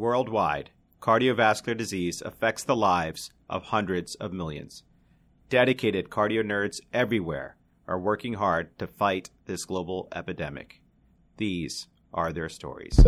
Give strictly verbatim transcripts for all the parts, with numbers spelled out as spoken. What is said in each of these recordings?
Worldwide, cardiovascular disease affects the lives of hundreds of millions. Dedicated cardio nerds everywhere are working hard to fight this global epidemic. These are their stories. Hey,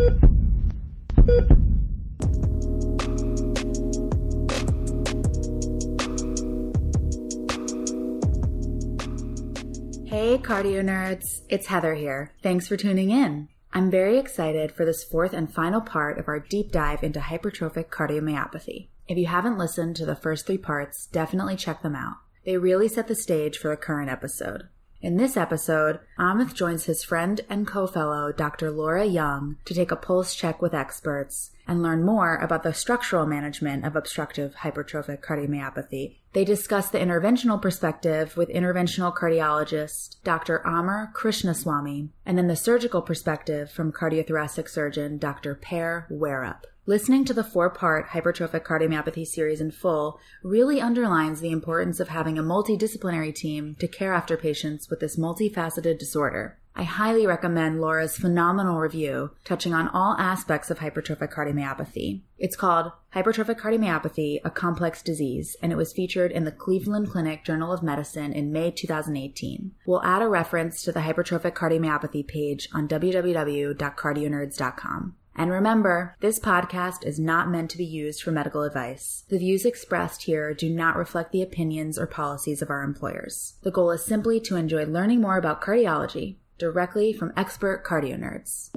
cardio nerds. It's Heather here. Thanks for tuning in. I'm very excited for this fourth and final part of our deep dive into hypertrophic cardiomyopathy. If you haven't listened to the first three parts, definitely check them out. They really set the stage for the current episode. In this episode, Amith joins his friend and co-fellow, Doctor Laura Young, to take a pulse check with experts and learn more about the structural management of obstructive hypertrophic cardiomyopathy. They discuss the interventional perspective with interventional cardiologist Doctor Amar Krishnaswamy, and then the surgical perspective from cardiothoracic surgeon Doctor Per Wierup. Listening to the four-part hypertrophic cardiomyopathy series in full really underlines the importance of having a multidisciplinary team to care after patients with this multifaceted disorder. I highly recommend Laura's phenomenal review touching on all aspects of hypertrophic cardiomyopathy. It's called Hypertrophic Cardiomyopathy, A Complex Disease, and it was featured in the Cleveland Clinic Journal of Medicine in May twenty eighteen. We'll add a reference to the hypertrophic cardiomyopathy page on w w w dot cardio nerds dot com. And remember, this podcast is not meant to be used for medical advice. The views expressed here do not reflect the opinions or policies of our employers. The goal is simply to enjoy learning more about cardiology directly from expert cardio nerds.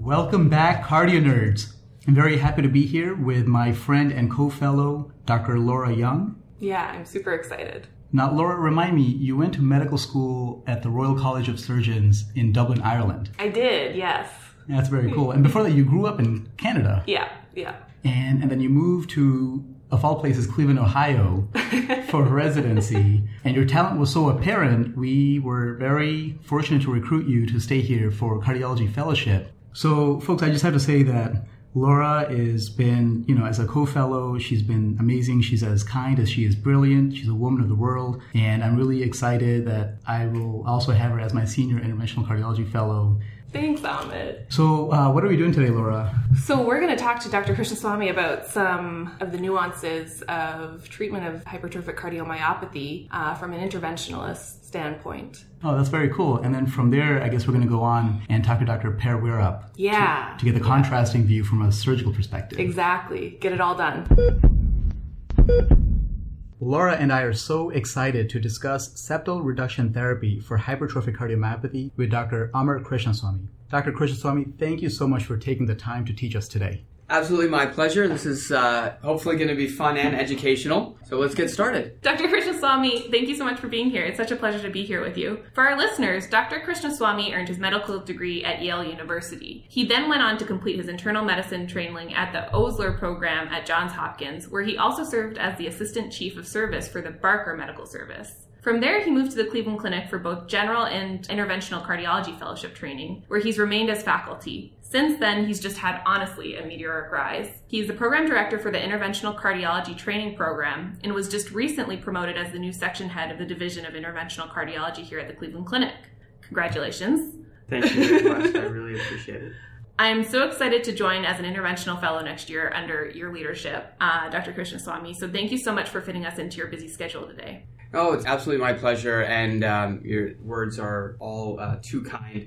Welcome back, cardio nerds. I'm very happy to be here with my friend and co-fellow, Doctor Laura Young. Yeah, I'm super excited. Now, Laura, remind me, you went to medical school at the Royal College of Surgeons in Dublin, Ireland. I did, yes. That's very cool. And before that, you grew up in Canada. Yeah, yeah. And and then you moved to, of all places, Cleveland, Ohio for residency. And your talent was so apparent, we were very fortunate to recruit you to stay here for cardiology fellowship. So, folks, I just have to say that Laura has been, you know, as a co-fellow, she's been amazing. She's as kind as she is brilliant. She's a woman of the world. And I'm really excited that I will also have her as my senior interventional cardiology fellow. Thanks, Amith. So uh, what are we doing today, Laura? So we're going to talk to Doctor Krishnaswamy about some of the nuances of treatment of hypertrophic cardiomyopathy uh, from an interventionalist standpoint. Oh, that's very cool. And then from there, I guess we're going to go on and talk to Doctor Per Wierup. Yeah. To, to get the contrasting yeah. view from a surgical perspective. Exactly. Get it all done. Laura and I are so excited to discuss septal reduction therapy for hypertrophic cardiomyopathy with Doctor Amar Krishnaswamy. Doctor Krishnaswamy, thank you so much for taking the time to teach us today. Absolutely my pleasure. This is uh, hopefully going to be fun and educational. So let's get started. Doctor Krishnaswamy, thank you so much for being here. It's such a pleasure to be here with you. For our listeners, Doctor Krishnaswamy earned his medical degree at Yale University. He then went on to complete his internal medicine training at the Osler program at Johns Hopkins, where he also served as the assistant chief of service for the Barker Medical Service. From there, he moved to the Cleveland Clinic for both general and interventional cardiology fellowship training, where he's remained as faculty. Since then, he's just had, honestly, a meteoric rise. He's the program director for the Interventional Cardiology Training Program and was just recently promoted as the new section head of the Division of Interventional Cardiology here at the Cleveland Clinic. Congratulations. Thank you very much. I really appreciate it. I'm so excited to join as an interventional fellow next year under your leadership, uh, Doctor Krishnaswamy. So thank you so much for fitting us into your busy schedule today. Oh, it's absolutely my pleasure, and um, your words are all uh, too kind.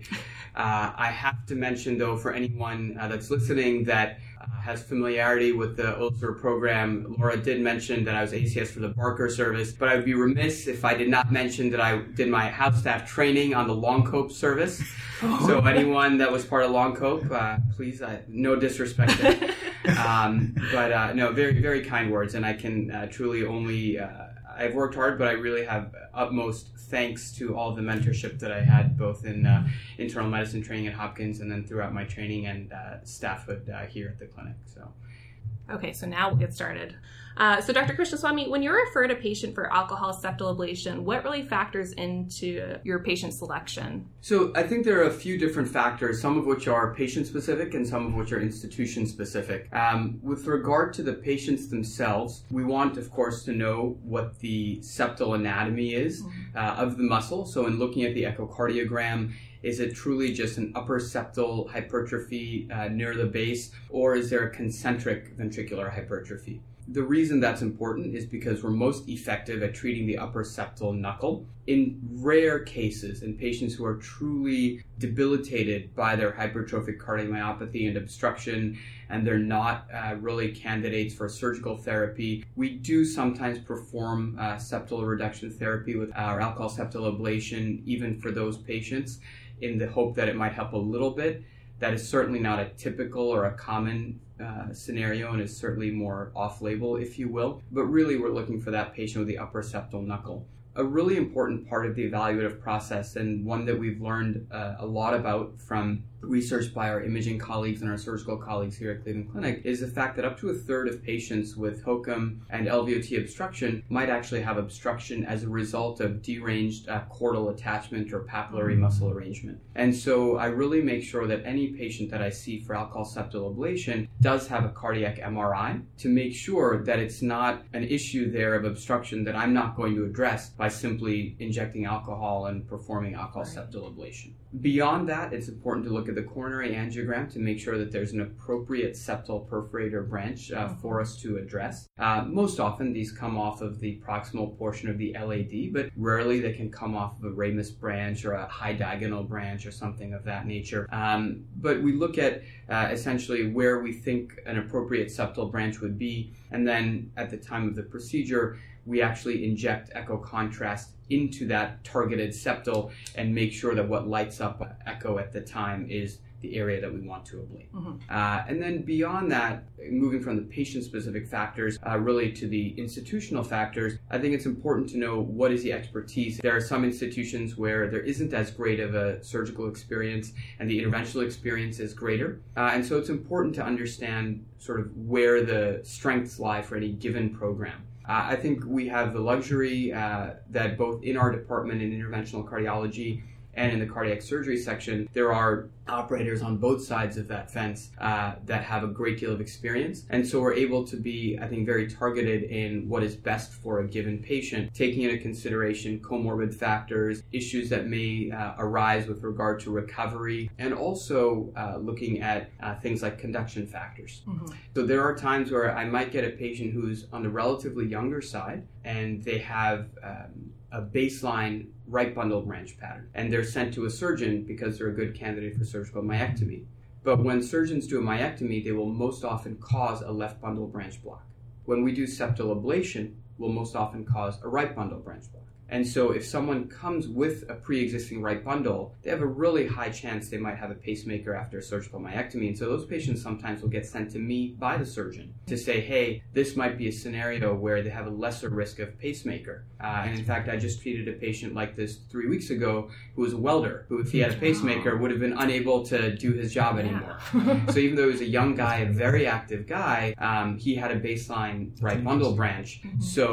Uh, I have to mention, though, for anyone uh, that's listening that uh, has familiarity with the Osler program, Laura did mention that I was A C S for the Barker service, but I would be remiss if I did not mention that I did my house staff training on the Longcope service. Oh. So anyone that was part of Longcope, uh, please, uh, no disrespect there. um, but uh, no, very, very kind words, and I can uh, truly only... Uh, I've worked hard, but I really have utmost thanks to all the mentorship that I had, both in uh, internal medicine training at Hopkins and then throughout my training and uh, staffhood uh, here at the clinic. So Okay, so now we'll get started. Uh, so Doctor Krishnaswamy, when you refer to a patient for alcohol septal ablation, what really factors into your patient selection? So I think there are a few different factors, some of which are patient-specific and some of which are institution-specific. Um, with regard to the patients themselves, we want, of course, to know what the septal anatomy is uh, of the muscle. So in looking at the echocardiogram, is it truly just an upper septal hypertrophy uh, near the base, or is there a concentric ventricular hypertrophy? The reason that's important is because we're most effective at treating the upper septal knuckle. In rare cases, in patients who are truly debilitated by their hypertrophic cardiomyopathy and obstruction, and they're not uh, really candidates for surgical therapy, we do sometimes perform uh, septal reduction therapy with our alcohol septal ablation, even for those patients, in the hope that it might help a little bit. That is certainly not a typical or a common Uh, scenario, and is certainly more off-label, if you will. But really, we're looking for that patient with the upper septal knuckle. A really important part of the evaluative process, and one that we've learned uh, a lot about from research by our imaging colleagues and our surgical colleagues here at Cleveland Clinic, is the fact that up to a third of patients with H O C M and L V O T obstruction might actually have obstruction as a result of deranged uh, chordal attachment or papillary muscle arrangement. And so I really make sure that any patient that I see for alcohol septal ablation does have a cardiac M R I to make sure that it's not an issue there of obstruction that I'm not going to address by simply injecting alcohol and performing alcohol right. septal ablation. Beyond that, it's important to look at the coronary angiogram to make sure that there's an appropriate septal perforator branch uh, for us to address. Uh, most often, these come off of the proximal portion of the L A D, but rarely they can come off of a ramus branch or a high diagonal branch or something of that nature. Um, but we look at uh, essentially where we think an appropriate septal branch would be, and then at the time of the procedure, we actually inject echo contrast into that targeted septal and make sure that what lights up echo at the time is the area that we want to ablate. Mm-hmm. Uh, and then beyond that, moving from the patient-specific factors uh, really to the institutional factors, I think it's important to know what is the expertise. There are some institutions where there isn't as great of a surgical experience and the interventional experience is greater. Uh, and so it's important to understand sort of where the strengths lie for any given program. Uh, I think we have the luxury uh, that both in our department in interventional cardiology and in the cardiac surgery section, there are operators on both sides of that fence uh, that have a great deal of experience. And so we're able to be, I think, very targeted in what is best for a given patient, taking into consideration comorbid factors, issues that may uh, arise with regard to recovery, and also uh, looking at uh, things like conduction factors. Mm-hmm. So there are times where I might get a patient who's on the relatively younger side, and they have um, a baseline right bundle branch pattern, and they're sent to a surgeon because they're a good candidate for surgical myectomy. But when surgeons do a myectomy, they will most often cause a left bundle branch block. When we do septal ablation, we'll most often cause a right bundle branch block. And so if someone comes with a pre-existing right bundle, they have a really high chance they might have a pacemaker after a surgical myectomy. And so those patients sometimes will get sent to me by the surgeon to say, hey, this might be a scenario where they have a lesser risk of pacemaker. Uh, and in fact, I just treated a patient like this three weeks ago who was a welder, who if he had a pacemaker would have been unable to do his job anymore. Yeah. So even though he was a young guy, a very active guy, um, he had a baseline right bundle branch. So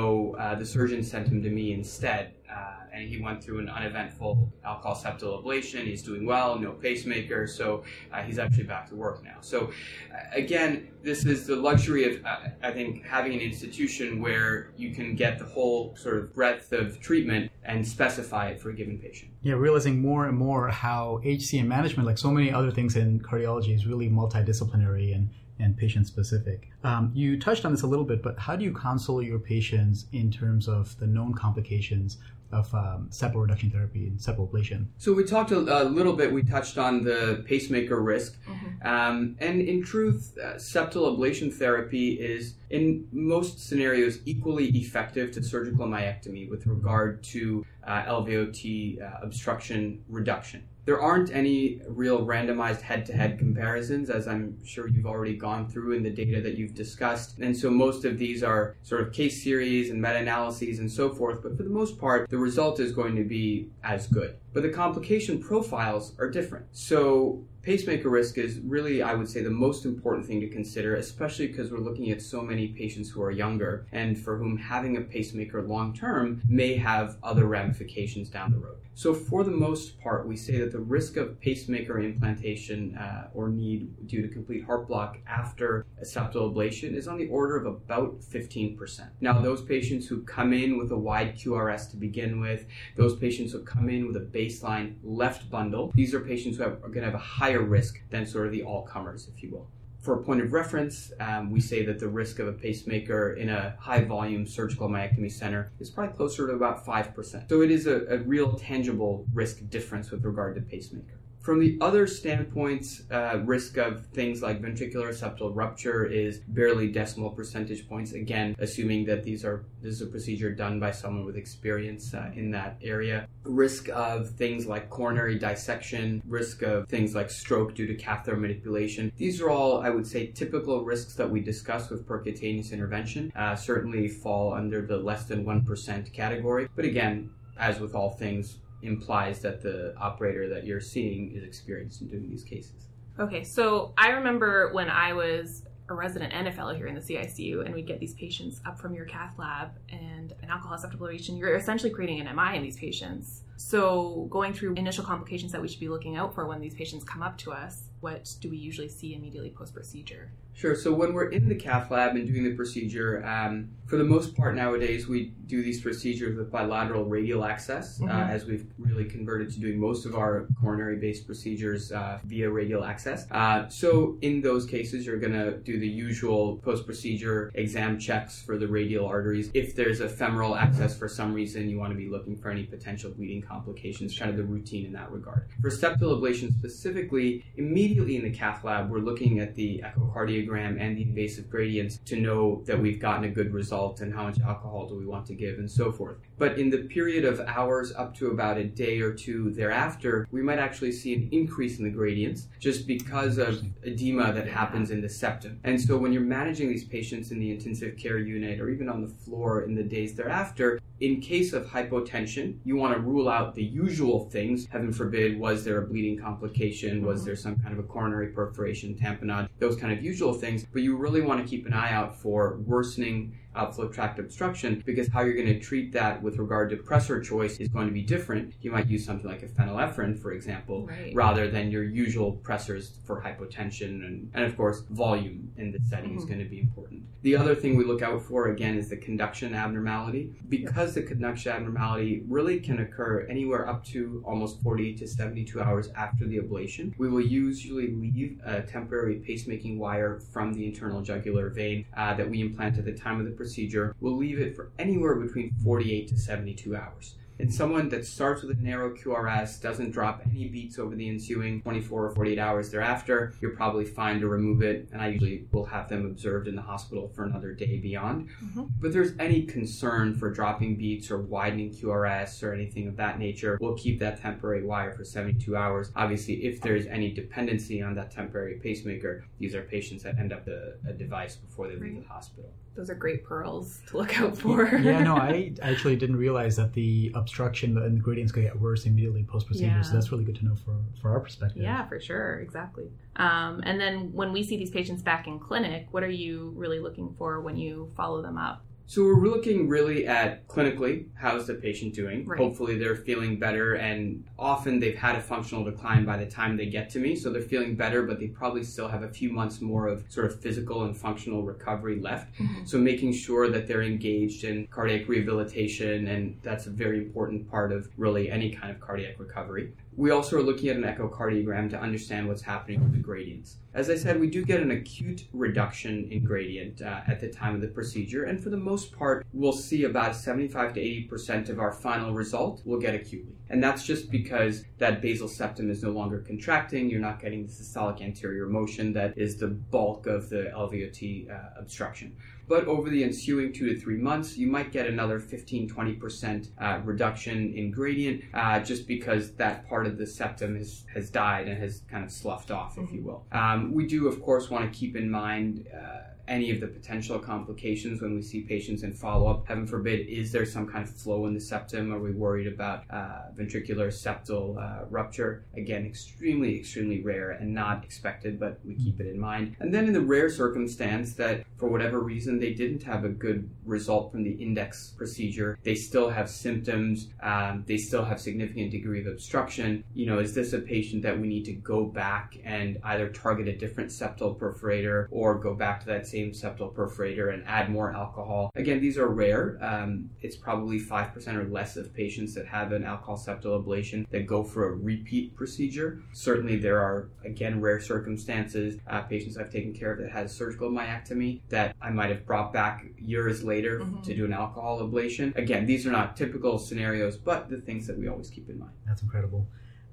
uh, the surgeon sent him to me instead. Uh, and he went through an uneventful alcohol septal ablation. He's doing well, no pacemaker, so uh, he's actually back to work now. So uh, again, this is the luxury of, uh, I think, having an institution where you can get the whole sort of breadth of treatment and specify it for a given patient. Yeah, realizing more and more how H C M management, like so many other things in cardiology, is really multidisciplinary and and patient-specific. Um, you touched on this a little bit, but how do you counsel your patients in terms of the known complications of um, septal reduction therapy and septal ablation? So we talked a, a little bit, we touched on the pacemaker risk. Mm-hmm. Um, and in truth, uh, septal ablation therapy is in most scenarios equally effective to surgical myectomy with regard to uh, L V O T uh, obstruction reduction. There aren't any real randomized head-to-head comparisons, as I'm sure you've already gone through in the data that you've discussed. And so most of these are sort of case series and meta-analyses and so forth. But for the most part, the result is going to be as good. But the complication profiles are different. So pacemaker risk is really, I would say, the most important thing to consider, especially because we're looking at so many patients who are younger and for whom having a pacemaker long-term may have other ramifications down the road. So for the most part, we say that the risk of pacemaker implantation uh, or need due to complete heart block after a septal ablation is on the order of about fifteen percent. Now, those patients who come in with a wide Q R S to begin with, those patients who come in with a baseline left bundle, these are patients who have, are going to have a high risk than sort of the all-comers, if you will. For a point of reference, um, we say that the risk of a pacemaker in a high-volume surgical myectomy center is probably closer to about five percent. So it is a, a real tangible risk difference with regard to pacemaker. From the other standpoint, uh, risk of things like ventricular septal rupture is barely decimal percentage points. Again, assuming that these are this is a procedure done by someone with experience uh, in that area. Risk of things like coronary dissection, risk of things like stroke due to catheter manipulation. These are all, I would say, typical risks that we discuss with percutaneous intervention. Uh, certainly fall under the less than one percent category. But again, as with all things, implies that the operator that you're seeing is experienced in doing these cases. Okay, so I remember when I was a resident and a fellow here in the C I C U, and we'd get these patients up from your cath lab and an alcohol septal ablation, you're essentially creating an M I in these patients. So going through initial complications that we should be looking out for when these patients come up to us, what do we usually see immediately post-procedure? Sure. So when we're in the cath lab and doing the procedure, um, for the most part nowadays, we do these procedures with bilateral radial access, mm-hmm. uh, as we've really converted to doing most of our coronary-based procedures uh, via radial access. Uh, so in those cases, you're going to do the usual post-procedure exam checks for the radial arteries. If there's a femoral access for some reason, you want to be looking for any potential bleeding complications, kind of the routine in that regard. For septal ablation specifically, immediately in the cath lab, we're looking at the echocardiogram and the invasive gradients to know that we've gotten a good result and how much alcohol do we want to give and so forth. But in the period of hours up to about a day or two thereafter, we might actually see an increase in the gradients just because of edema that happens in the septum. And so when you're managing these patients in the intensive care unit or even on the floor in the days thereafter, in case of hypotension, you want to rule out the usual things. Heaven forbid, was there a bleeding complication? Was there some kind of a coronary perforation, tamponade? Those kind of usual things. But you really want to keep an eye out for worsening outflow tract obstruction, because how you're going to treat that with regard to pressor choice is going to be different. You might use something like a phenylephrine, for example, right. rather than your usual pressors for hypotension. And, and of course, volume in this setting mm-hmm. is going to be important. The other thing we look out for, again, is the conduction abnormality. Because the conduction abnormality really can occur anywhere up to almost forty to seventy-two hours after the ablation, we will usually leave a temporary pacemaking wire from the internal jugular vein uh, that we implant at the time of the procedure. We'll leave it for anywhere between forty-eight to seventy-two hours. And someone that starts with a narrow Q R S, doesn't drop any beats over the ensuing twenty-four or forty-eight hours thereafter, you're probably fine to remove it. And I usually will have them observed in the hospital for another day beyond. Mm-hmm. But if there's any concern for dropping beats or widening Q R S or anything of that nature, we'll keep that temporary wire for seventy-two hours. Obviously, if there's any dependency on that temporary pacemaker, these are patients that end up the, a device before they leave the hospital. Those are great pearls to look out for. yeah, no, I actually didn't realize that the obstruction and the gradients could get worse immediately post-procedure, yeah. so that's really good to know for, for our perspective. Yeah, for sure, exactly. Um, and then when we see these patients back in clinic, what are you really looking for when you follow them up? So we're looking really at clinically, how's the patient doing? Right. Hopefully they're feeling better, and often they've had a functional decline by the time they get to me. So they're feeling better, but they probably still have a few months more of sort of physical and functional recovery left. Mm-hmm. So making sure that they're engaged in cardiac rehabilitation, and that's a very important part of really any kind of cardiac recovery. We also are looking at an echocardiogram to understand what's happening with the gradients. As I said, we do get an acute reduction in gradient uh, at the time of the procedure, and for the most part, we'll see about seventy-five to eighty percent of our final result will get acutely. And that's just because that basal septum is no longer contracting, you're not getting the systolic anterior motion that is the bulk of the L V O T uh, obstruction. but over the ensuing two to three months, you might get another fifteen to twenty percent uh, reduction in gradient uh, just because that part of the septum has, has died and has kind of sloughed off, if you will. Um, we do, of course, want to keep in mind uh, any of the potential complications when we see patients in follow-up. Heaven forbid, is there some kind of flow in the septum? Are we worried about uh, ventricular septal uh, rupture? Again, extremely, extremely rare and not expected, but we keep it in mind. And then in the rare circumstance that for whatever reason they didn't have a good result from the index procedure, they still have symptoms, um, they still have significant degree of obstruction, you know, is this a patient that we need to go back and either target a different septal perforator or go back to that same septal perforator and add more alcohol? Again, these are rare. Um, it's probably five percent or less of patients that have an alcohol septal ablation that go for a repeat procedure. Certainly there are, again, rare circumstances. Uh, patients I've taken care of that had a surgical myectomy that I might have brought back years later mm-hmm. to do an alcohol ablation. Again, these are not typical scenarios, but the things that we always keep in mind. That's incredible.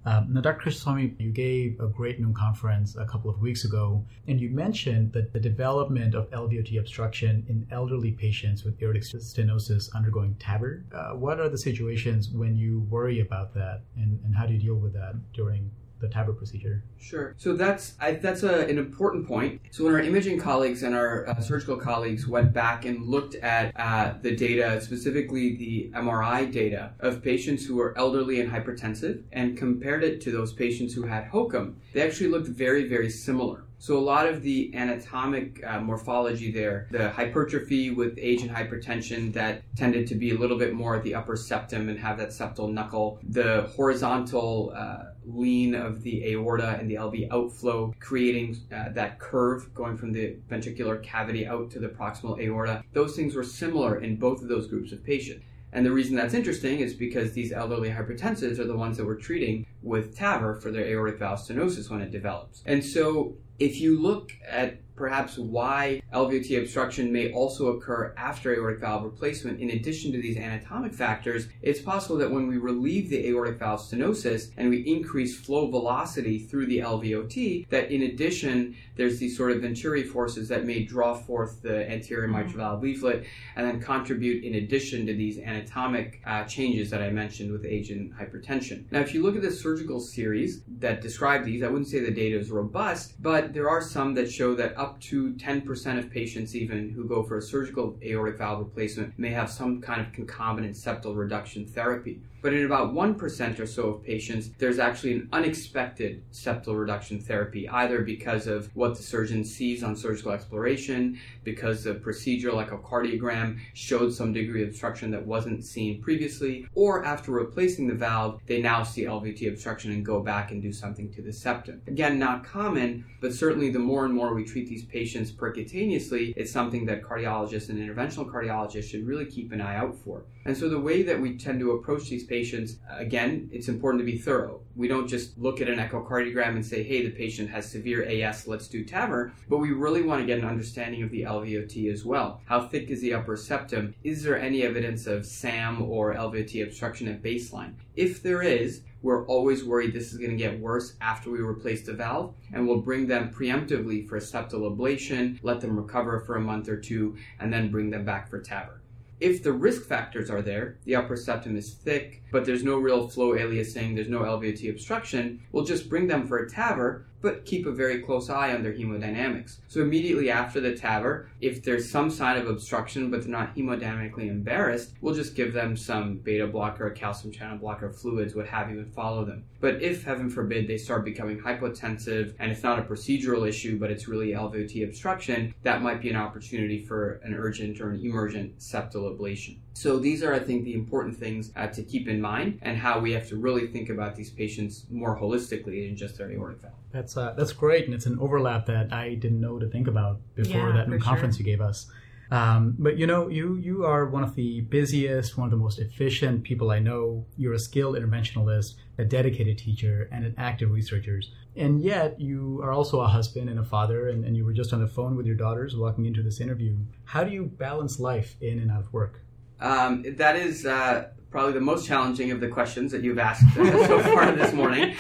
Um, now, Doctor Krishnaswamy, you gave a great new conference a couple of weeks ago, and you mentioned that the development of L V O T obstruction in elderly patients with aortic stenosis undergoing TAVR. Uh, what are the situations when you worry about that, and, and how do you deal with that during the TAVR procedure? Sure. So that's I, that's a, an important point. So when our imaging colleagues and our uh, surgical colleagues went back and looked at uh, the data, specifically the M R I data of patients who were elderly and hypertensive, and compared it to those patients who had H O C M, they actually looked very, very similar. So a lot of the anatomic uh, morphology there, the hypertrophy with age and hypertension that tended to be a little bit more at the upper septum and have that septal knuckle, the horizontal uh, lean of the aorta and the L V outflow creating uh, that curve going from the ventricular cavity out to the proximal aorta, those things were similar in both of those groups of patients. And the reason that's interesting is because these elderly hypertensives are the ones that we're treating with TAVR for their aortic valve stenosis when it develops. And so if you look at perhaps why L V O T obstruction may also occur after aortic valve replacement, in addition to these anatomic factors, it's possible that when we relieve the aortic valve stenosis and we increase flow velocity through the L V O T, that in addition, there's these sort of venturi forces that may draw forth the anterior mitral valve leaflet and then contribute in addition to these anatomic uh, changes that I mentioned with age and hypertension. Now, if you look at the surgical series that describe these, I wouldn't say the data is robust, but there are some that show that up Up to ten percent of patients even who go for a surgical aortic valve replacement may have some kind of concomitant septal reduction therapy. But in about one percent or so of patients, there's actually an unexpected septal reduction therapy, either because of what the surgeon sees on surgical exploration, because the procedure like a cardiogram showed some degree of obstruction that wasn't seen previously, or after replacing the valve, they now see L V O T obstruction and go back and do something to the septum. Again, not common, but certainly the more and more we treat these patients percutaneously, it's something that cardiologists and interventional cardiologists should really keep an eye out for. And so the way that we tend to approach these patients, again, it's important to be thorough. We don't just look at an echocardiogram and say, hey, the patient has severe A S, let's do TAVR, but we really want to get an understanding of the L V O T as well. How thick is the upper septum? Is there any evidence of SAM or L V O T obstruction at baseline? If there is, we're always worried this is going to get worse after we replace the valve, and we'll bring them preemptively for a septal ablation, let them recover for a month or two, and then bring them back for TAVR. If the risk factors are there, the upper septum is thick, but there's no real flow aliasing, there's no L V O T obstruction, we'll just bring them for a TAVR, but keep a very close eye on their hemodynamics. So immediately after the TAVR, if there's some sign of obstruction but they're not hemodynamically embarrassed, we'll just give them some beta blocker, calcium channel blocker, fluids, what have you, and follow them. But if, heaven forbid, they start becoming hypotensive and it's not a procedural issue but it's really L V O T obstruction, that might be an opportunity for an urgent or an emergent septal ablation. So these are, I think, the important things uh, to keep in mind and how we have to really think about these patients more holistically than just their aortic valve. That's uh, that's great, and it's an overlap that I didn't know to think about before yeah, that new conference sure. you gave us. Um, but you know, you you are one of the busiest, one of the most efficient people I know. You're a skilled interventionalist, a dedicated teacher, and an active researcher. And yet you are also a husband and a father, and, and you were just on the phone with your daughters walking into this interview. How do you balance life in and out of work? Um, that is uh, probably the most challenging of the questions that you've asked uh, so far this morning.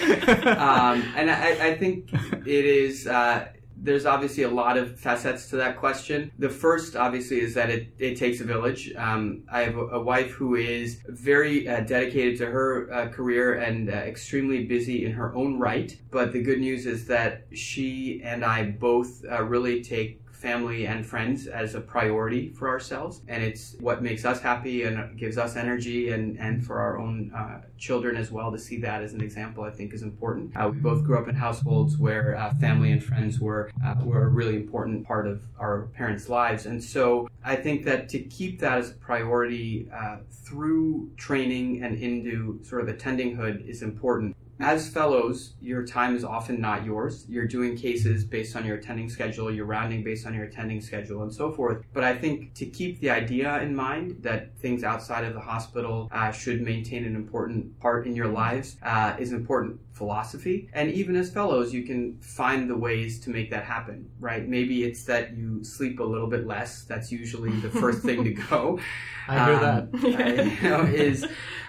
Um, and I, I think it is... Uh, There's obviously a lot of facets to that question. The first, obviously, is that it, it takes a village. Um, I have a, a wife who is very uh, dedicated to her uh, career and uh, extremely busy in her own right. But the good news is that she and I both uh, really take family and friends as a priority for ourselves. And it's what makes us happy and gives us energy, and, and for our own uh, children as well, to see that as an example, I think is important. Uh, we both grew up in households where uh, family and friends were, uh, were a really important part of our parents' lives. And so I think that to keep that as a priority uh, through training and into sort of attendinghood is important. As fellows, your time is often not yours. You're doing cases based on your attending schedule, you're rounding based on your attending schedule, and so forth. But I think to keep the idea in mind that things outside of the hospital uh, should maintain an important part in your lives uh, is important philosophy. And even as fellows, you can find the ways to make that happen, right? Maybe it's that you sleep a little bit less. That's usually the first thing to go. I hear um, that. I, you know, is,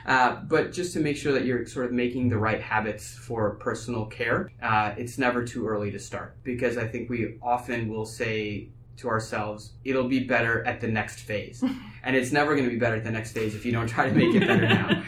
uh, but just to make sure that you're sort of making the right habits. Habits for personal care, uh, it's never too early to start, because I think we often will say to ourselves, it'll be better at the next phase. And it's never going to be better at the next phase if you don't try to make it better now.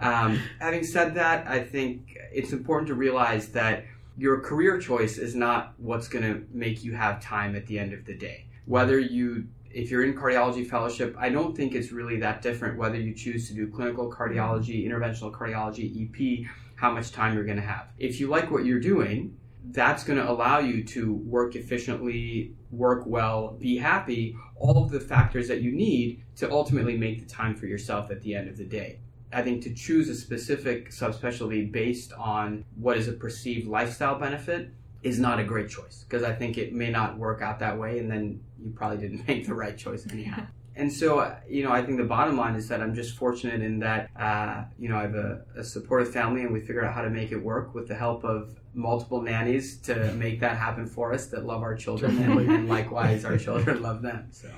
Um, having said that, I think it's important to realize that your career choice is not what's going to make you have time at the end of the day. Whether you If you're in cardiology fellowship, I don't think it's really that different whether you choose to do clinical cardiology, interventional cardiology, E P, how much time you're going to have. If you like what you're doing, that's going to allow you to work efficiently, work well, be happy, all of the factors that you need to ultimately make the time for yourself at the end of the day. I think to choose a specific subspecialty based on what is a perceived lifestyle benefit is not a great choice, because I think it may not work out that way, and then you probably didn't make the right choice anyhow. And so, you know, I think the bottom line is that I'm just fortunate in that, uh, you know, I have a, a supportive family, and we figured out how to make it work with the help of multiple nannies to make that happen for us that love our children, and likewise our children love them. So.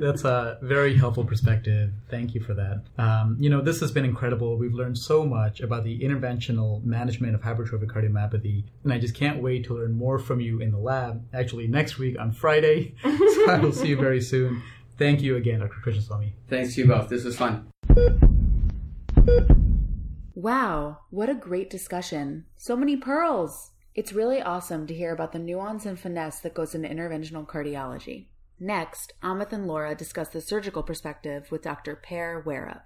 That's a very helpful perspective. Thank you for that. Um, you know, this has been incredible. We've learned so much about the interventional management of hypertrophic cardiomyopathy, and I just can't wait to learn more from you in the lab, actually next week on Friday. So I will see you very soon. Thank you again, Doctor Krishnaswamy. Thanks to you both. This was fun. Wow, what a great discussion. So many pearls. It's really awesome to hear about the nuance and finesse that goes into interventional cardiology. Next, Amith and Laura discuss the surgical perspective with Doctor Per Wierup.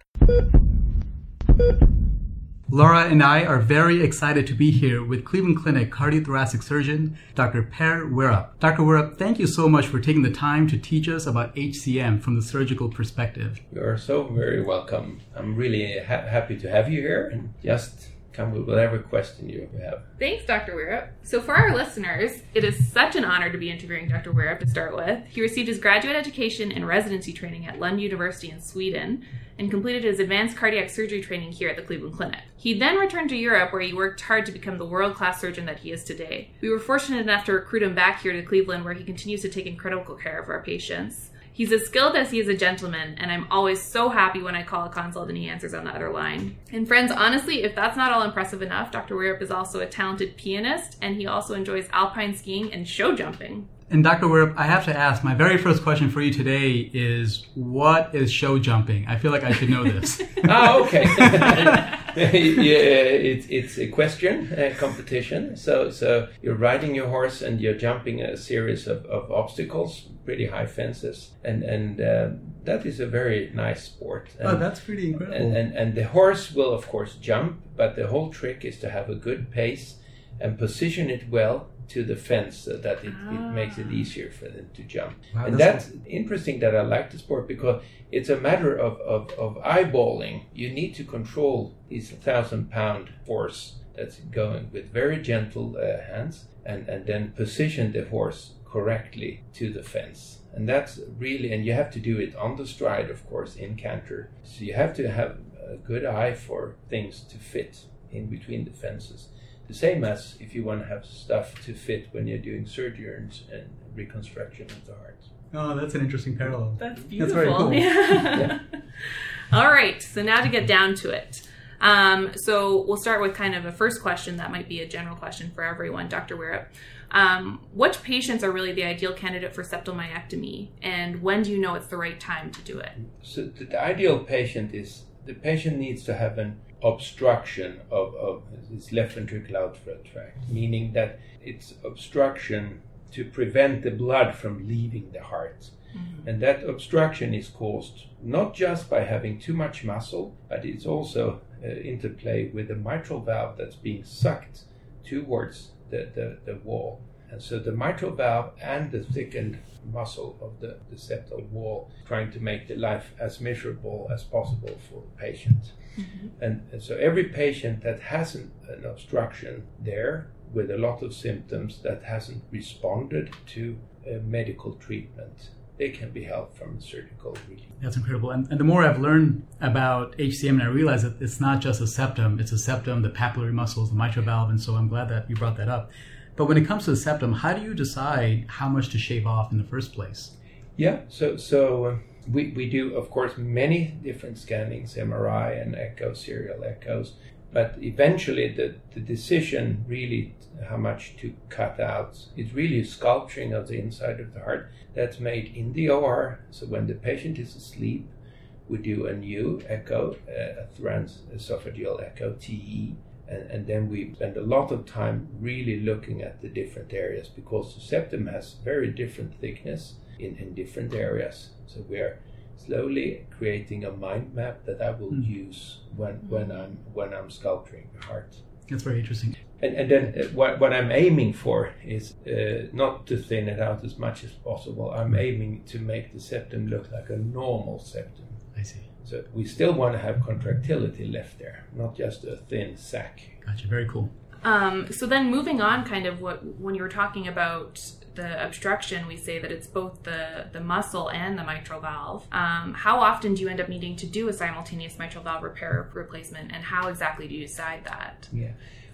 Laura and I are very excited to be here with Cleveland Clinic cardiothoracic surgeon, Doctor Per Wierup. Doctor Wierup, thank you so much for taking the time to teach us about H C M from the surgical perspective. You're so very welcome. I'm really ha- happy to have you here, and just come with whatever question you have. Thanks, Doctor Wierup. So for our listeners, it is such an honor to be interviewing Doctor Wierup to start with. He received his graduate education and residency training at Lund University in Sweden and completed his advanced cardiac surgery training here at the Cleveland Clinic. He then returned to Europe, where he worked hard to become the world-class surgeon that he is today. We were fortunate enough to recruit him back here to Cleveland, where he continues to take incredible care of our patients. He's as skilled as he is a gentleman, and I'm always so happy when I call a consult and he answers on the other line. And friends, honestly, if that's not all impressive enough, Doctor Wierup is also a talented pianist, and he also enjoys alpine skiing and show jumping. And Doctor Wierup, I have to ask, my very first question for you today is, what is show jumping? I feel like I should know this. Oh, okay. yeah, it, it's equestrian uh, competition. So, so you're riding your horse and you're jumping a series of, of obstacles, pretty high fences, and and uh, that is a very nice sport. And, oh, that's pretty incredible. And, and and the horse will of course jump, but the whole trick is to have a good pace and position it well to the fence so that it, ah. it makes it easier for them to jump. Wow, and that's, that's interesting that I like the sport, because it's a matter of, of, of eyeballing. You need to control these thousand-pound force that's going with very gentle uh, hands, and, and then position the horse correctly to the fence. And that's really, and you have to do it on the stride, of course, in canter. So you have to have a good eye for things to fit in between the fences. The same as if you want to have stuff to fit when you're doing surgery and, and reconstruction of the heart. Oh, that's an interesting parallel. That's beautiful. That's very cool. Yeah. Yeah. All right, so now to get down to it. Um, so we'll start with kind of a first question that might be a general question for everyone. Doctor Wierup, um, which patients are really the ideal candidate for septal myectomy, and when do you know it's the right time to do it? So the, the ideal patient is, the patient needs to have an obstruction of, of his left ventricular outflow tract, meaning that it's obstruction to prevent the blood from leaving the heart. Mm-hmm. And that obstruction is caused not just by having too much muscle, but it's also uh, interplay with the mitral valve that's being sucked towards the, the, the wall. And so the mitral valve and the thickened muscle of the, the septal wall, trying to make the life as miserable as possible for patients. Mm-hmm. And, and so every patient that has an, an obstruction there with a lot of symptoms that hasn't responded to uh, medical treatment, they can be helped from surgical relief. That's incredible. And, and the more I've learned about H C M, and I realize that it's not just a septum, it's a septum, the papillary muscles, the mitral valve, and so I'm glad that you brought that up. But when it comes to the septum, how do you decide how much to shave off in the first place? Yeah, so so uh, we, we do, of course, many different scannings, M R I and echo, serial echoes, but eventually the, the decision really how much to cut out, it's really a sculpturing of the inside of the heart that's made in the O R. So when the patient is asleep, we do a new echo, uh, a transesophageal echo, T E, and, and then we spend a lot of time really looking at the different areas, because the septum has very different thickness in, in different areas. So we're slowly creating a mind map that I will mm. use when when I'm when I'm sculpturing the heart. That's very interesting. And and then what what I'm aiming for is uh, not to thin it out as much as possible. I'm aiming to make the septum look like a normal septum. I see. So we still want to have contractility left there, not just a thin sac. Gotcha. Very cool. Um, so then moving on, kind of what when you were talking about the obstruction, we say that it's both the, the muscle and the mitral valve. Um, how often do you end up needing to do a simultaneous mitral valve repair or replacement, and how exactly do you decide that? Yeah,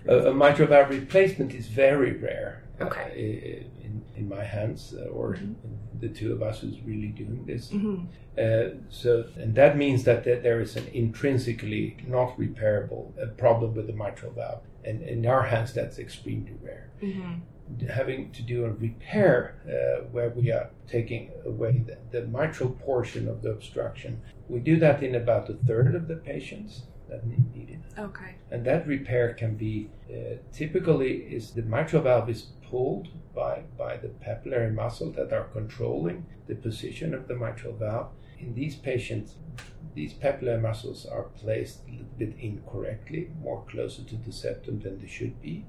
a, a mitral valve replacement is very rare. Okay. Uh, in, in my hands, uh, or mm-hmm. in the two of us who's really doing this. Mm-hmm. Uh, so, and that means that th- there is an intrinsically not repairable uh, problem with the mitral valve, and in our hands, that's extremely rare. Mm-hmm. Having to do a repair uh, where we are taking away the, the mitral portion of the obstruction. We do that in about a third of the patients that need needed. Okay. And that repair can be, uh, typically is the mitral valve is pulled by, by the papillary muscle that are controlling the position of the mitral valve. In these patients, these papillary muscles are placed a little bit incorrectly, more closer to the septum than they should be,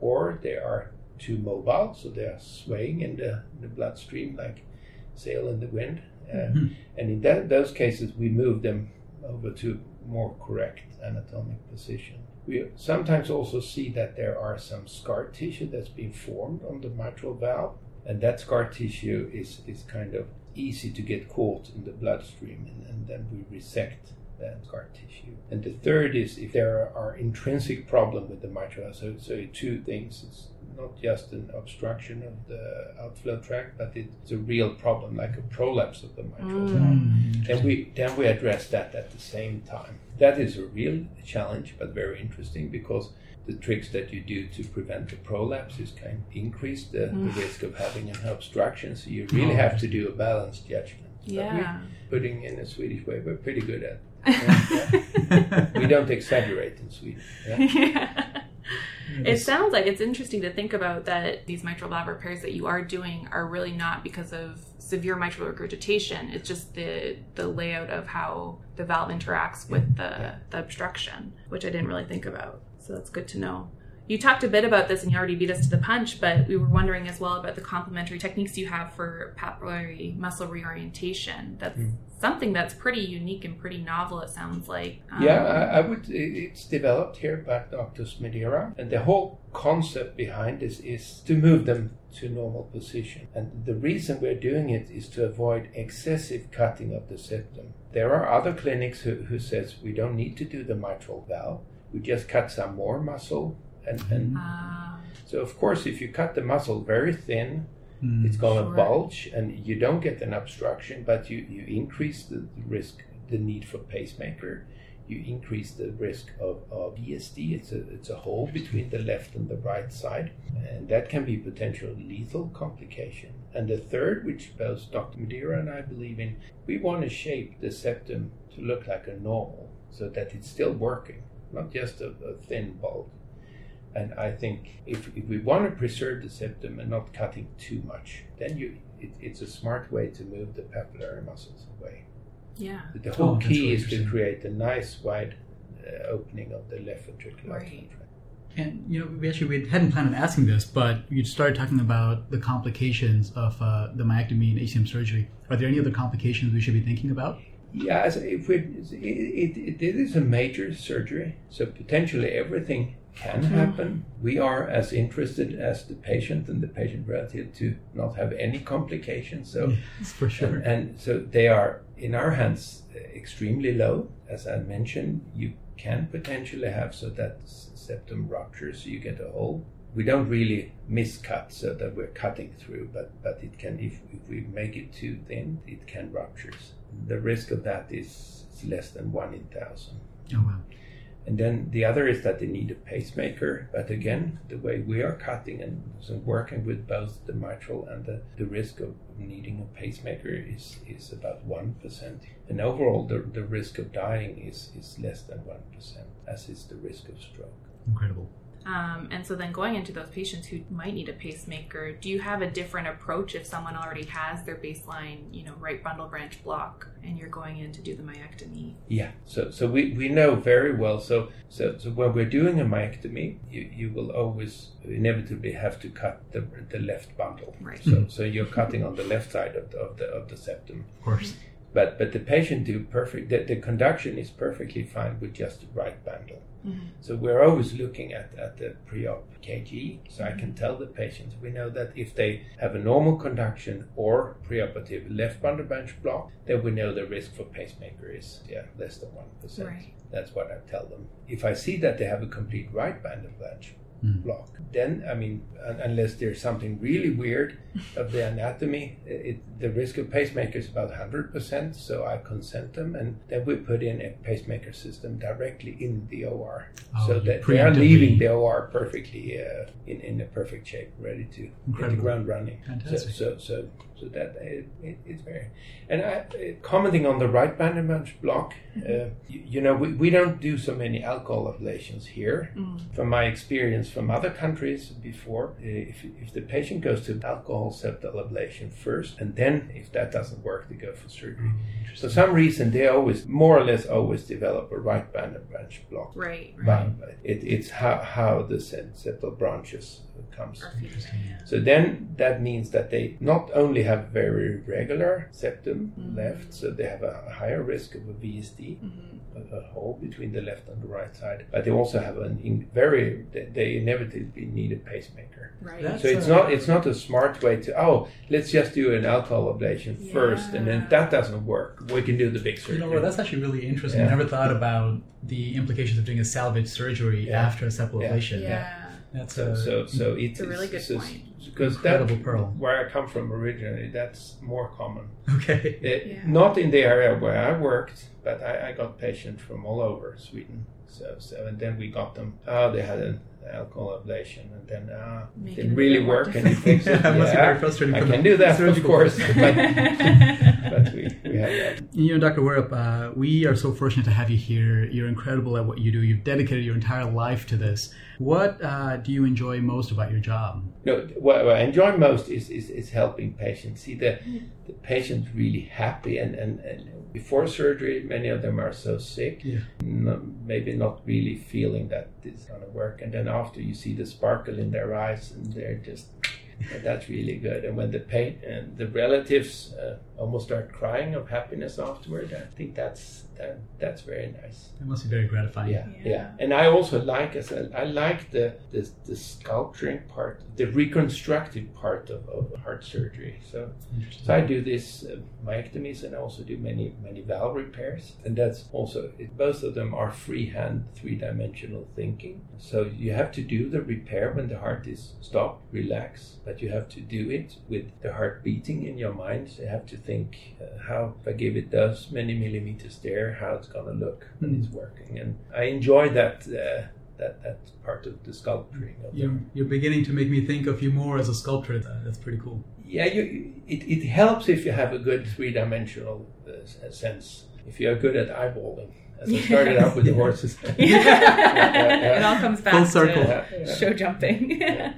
or they are too mobile, so they are swaying in the, in the bloodstream like sail in the wind. Uh, mm-hmm. And in that, those cases, we move them over to a more correct anatomic position. We sometimes also see that there are some scar tissue that's been formed on the mitral valve, and that scar tissue is, is kind of easy to get caught in the bloodstream, and, and then we resect that scar tissue. And the third is if there are intrinsic problems with the mitral valve. So, so two things. It's not just an obstruction of the outflow tract, but it's a real problem, like a prolapse of the mitral valve. Mm. And we then we address that at the same time. That is a real challenge, but very interesting, because the tricks that you do to prevent the prolapse is kind of increase the, mm. the risk of having an obstruction. So you really have to do a balanced judgment. Yeah. Putting in a Swedish way, we're pretty good at. Yeah. We don't exaggerate in Sweden. Yeah. Yeah. It sounds like it's interesting to think about that these mitral valve repairs that you are doing are really not because of severe mitral regurgitation. It's just the the layout of how the valve interacts with the, the obstruction, which I didn't really think about. So that's good to know. You talked a bit about this and you already beat us to the punch, but we were wondering as well about the complementary techniques you have for papillary muscle reorientation. That's mm. something that's pretty unique and pretty novel, it sounds like. Um, yeah, I, I would. It's developed here by Doctor Smedira, and the whole concept behind this is to move them to normal position. And the reason we're doing it is to avoid excessive cutting of the septum. There are other clinics who, who says we don't need to do the mitral valve. We just cut some more muscle. And, and ah. so, of course, if you cut the muscle very thin, mm, it's going to sure. bulge, and you don't get an obstruction, but you, you increase the risk, the need for pacemaker. you increase the risk of, of E S D. It's a, it's a hole between the left and the right side, and that can be potentially lethal complication. And the third, which both Doctor Smedira and I believe in, we want to shape the septum to look like a normal so that it's still working, not just a, a thin bulb. And I think if, if we want to preserve the septum and not cutting too much, then you it, it's a smart way to move the papillary muscles away. Yeah. But the whole oh, key is to create a nice wide uh, opening of the left ventricular right. tract. And you know, we actually we hadn't planned on asking this, but you started talking about the complications of uh, the myectomy and H C M surgery. Are there any other complications we should be thinking about? Yeah, so if we, it, it, it is a major surgery, so potentially everything can happen. We are as interested as the patient and the patient relative to not have any complications. So, yes, for sure. And, and so they are in our hands extremely low. As I mentioned, you can potentially have so that septum ruptures, so you get a hole. We don't really miscut so that we're cutting through, but, but it can, if, if we make it too thin, it can rupture. The risk of that is less than one in thousand. Oh, wow. And then the other is that they need a pacemaker. But again, the way we are cutting and so working with both the mitral and the, the risk of needing a pacemaker is, is about one percent. And overall, the, the risk of dying is, is less than one percent, as is the risk of stroke. Incredible. Um, and so then going into those patients who might need a pacemaker, do you have a different approach if someone already has their baseline, you know, right bundle branch block and you're going in to do the myectomy? Yeah. So so we, we know very well. So, so so when we're doing a myectomy, you, you will always inevitably have to cut the the left bundle. Right. So so you're cutting on the left side of the of the, of the septum. Of course. But but the patient do perfect, the, the conduction is perfectly fine with just the right bundle. Mm-hmm. So we're always looking at, at the pre-op K G, so mm-hmm. I can tell the patients, we know that if they have a normal conduction or preoperative left bundle branch block, then we know the risk for pacemaker is yeah less than one percent. Right. That's what I tell them. If I see that they have a complete right bundle branch block. Then, I mean, un- unless there's something really weird of the anatomy, it, the risk of pacemaker is about one hundred percent, so I consent them, and then we put in a pacemaker system directly in the O R, oh, so that they are leaving the O R perfectly uh, in, in a perfect shape, ready to hit the ground running. Fantastic. So, so, so, so that it, it, it's very... And I, uh, commenting on the right bundle branch block, mm-hmm. uh, you, you know, we, we don't do so many alcohol ablations here. Mm. From my experience from other countries before, if, if the patient goes to alcohol septal ablation first, and then if that doesn't work, they go for surgery. Mm, for some reason, they always, more or less always develop a right bundle branch block. Right, right. It, it's how, how the septal branches comes. Yeah. So then that means that they not only have very regular septum mm-hmm. left, so they have a higher risk of a V S D, mm-hmm. a, a hole between the left and the right side, but they also have an in very, they, they inevitably need a pacemaker. Right. That's so it's not it's not a smart way to, oh, let's just do an alcohol ablation yeah. first, and then if that doesn't work, we can do the big surgery. You know, that's actually really interesting. Yeah. I never thought about the implications of doing a salvage surgery yeah. after a septal yeah. ablation. Yeah. yeah. That's so, a, so, so it's, it's a really good it's, point. Because that's where I come from originally, that's more common. Okay. It, yeah. Not in the area where I worked, but I, I got patients from all over Sweden. So, so and then we got them, oh, they had an alcohol ablation, and then, ah, uh, it didn't really work, and you fix it. Yeah, must be very frustrating. I can do that, of course. but, but we, we have that. You know, Doctor Wierup, uh, we are so fortunate to have you here. You're incredible at what you do. You've dedicated your entire life to this. What uh, do you enjoy most about your job? No, what I enjoy most is, is, is helping patients. See, the, the patient's really happy, and, and, and before surgery, many of them are so sick, yeah. no, maybe not really feeling that it's going to work. And then after, you see the sparkle in their eyes, and they're just, well, that's really good. And when the pain and the relatives uh, almost start crying of happiness afterward, I think that's that, that's very nice. It must be very gratifying. Yeah, yeah. yeah. And I also like, as I, I like the, the the sculpturing part, the reconstructive part of, of heart surgery. So, so I do this uh, myectomies, and I also do many many valve repairs. And that's also it, both of them are freehand, three-dimensional thinking. So you have to do the repair when the heart is stopped, relaxed, but you have to do it with the heart beating in your mind. So you have to think uh, how if I give it those many millimeters there. clear how it's going to look when it's working. And I enjoy that uh, that that part of the sculpturing. Of you're, you're beginning to make me think of you more as a sculptor. That's pretty cool. Yeah, you, it, it helps if you have a good three-dimensional uh, sense, if you're good at eyeballing. As I started out with the horses. Yeah. Yeah. Yeah, yeah. It all comes back full circle. To yeah, yeah. show jumping. Yeah.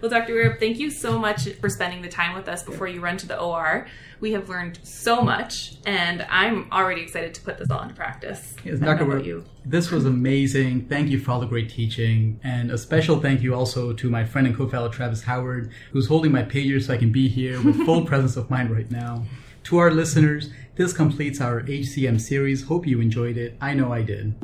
Well, Doctor Wierup, thank you so much for spending the time with us before you run to the O R. We have learned so much, and I'm already excited to put this all into practice. Yes, Doctor Wierup, this was amazing. Thank you for all the great teaching, and a special thank you also to my friend and co-fellow Travis Howard, who's holding my pager so I can be here with full presence of mind right now. To our listeners, this completes our H C M series. Hope you enjoyed it. I know I did.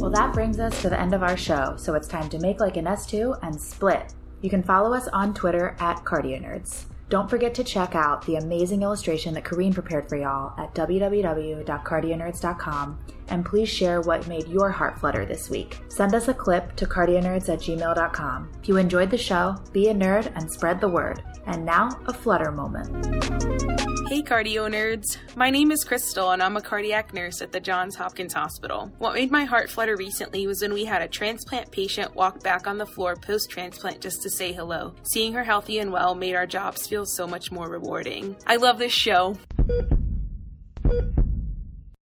Well, that brings us to the end of our show, so it's time to make like an S two and split. You can follow us on Twitter at CardioNerds. Don't forget to check out the amazing illustration that Kareem prepared for y'all at w w w dot cardio nerds dot com, and please share what made your heart flutter this week. Send us a clip to cardionerds at gmail dot com. If you enjoyed the show, be a nerd and spread the word. And now, a flutter moment. Hey, cardio nerds. My name is Crystal, and I'm a cardiac nurse at the Johns Hopkins Hospital. What made my heart flutter recently was when we had a transplant patient walk back on the floor post-transplant just to say hello. Seeing her healthy and well made our jobs feel so much more rewarding. I love this show.